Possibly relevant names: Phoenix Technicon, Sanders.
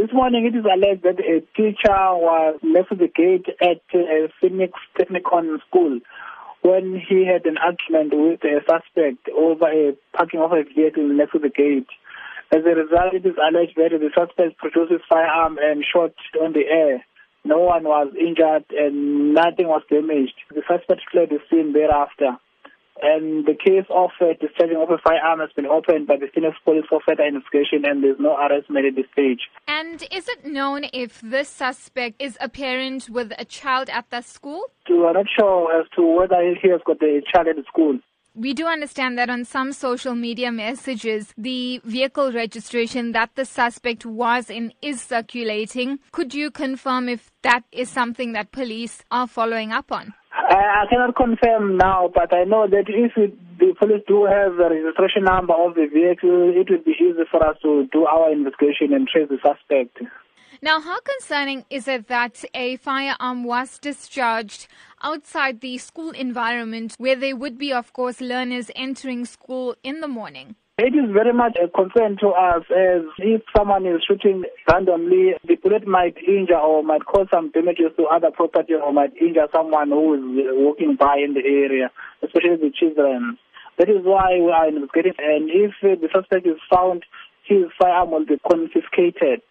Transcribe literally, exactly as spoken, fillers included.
This morning it is alleged that a teacher was left with the gate at a Phoenix Technicon school when he had an argument with a suspect over a parking of a vehicle next to the gate. As a result, it is alleged that the suspect produced his firearm and shot on the air. No one was injured and nothing was damaged. The suspect fled the scene thereafter. And the case of uh, discharging of a firearm has been opened by the Phoenix Police for further investigation, and there's no arrest made at this stage. And is it known if this suspect is a parent with a child at the school? We are not sure as to whether he has got the child at the school. We do understand that on some social media messages, the vehicle registration that the suspect was in is circulating. Could you confirm if that is something that police are following up on? I cannot confirm now, but I know that if it, the police do have the registration number of the vehicle, it would be easy for us to do our investigation and trace the suspect. Now, how concerning is it that a firearm was discharged outside the school environment where there would be, of course, learners entering school in the morning? It is very much a concern to us, as if someone is shooting randomly, the bullet might injure or might cause some damages to other property or might injure someone who is walking by in the area, especially the children. That is why we are investigating, and if the suspect is found, his firearm will be confiscated.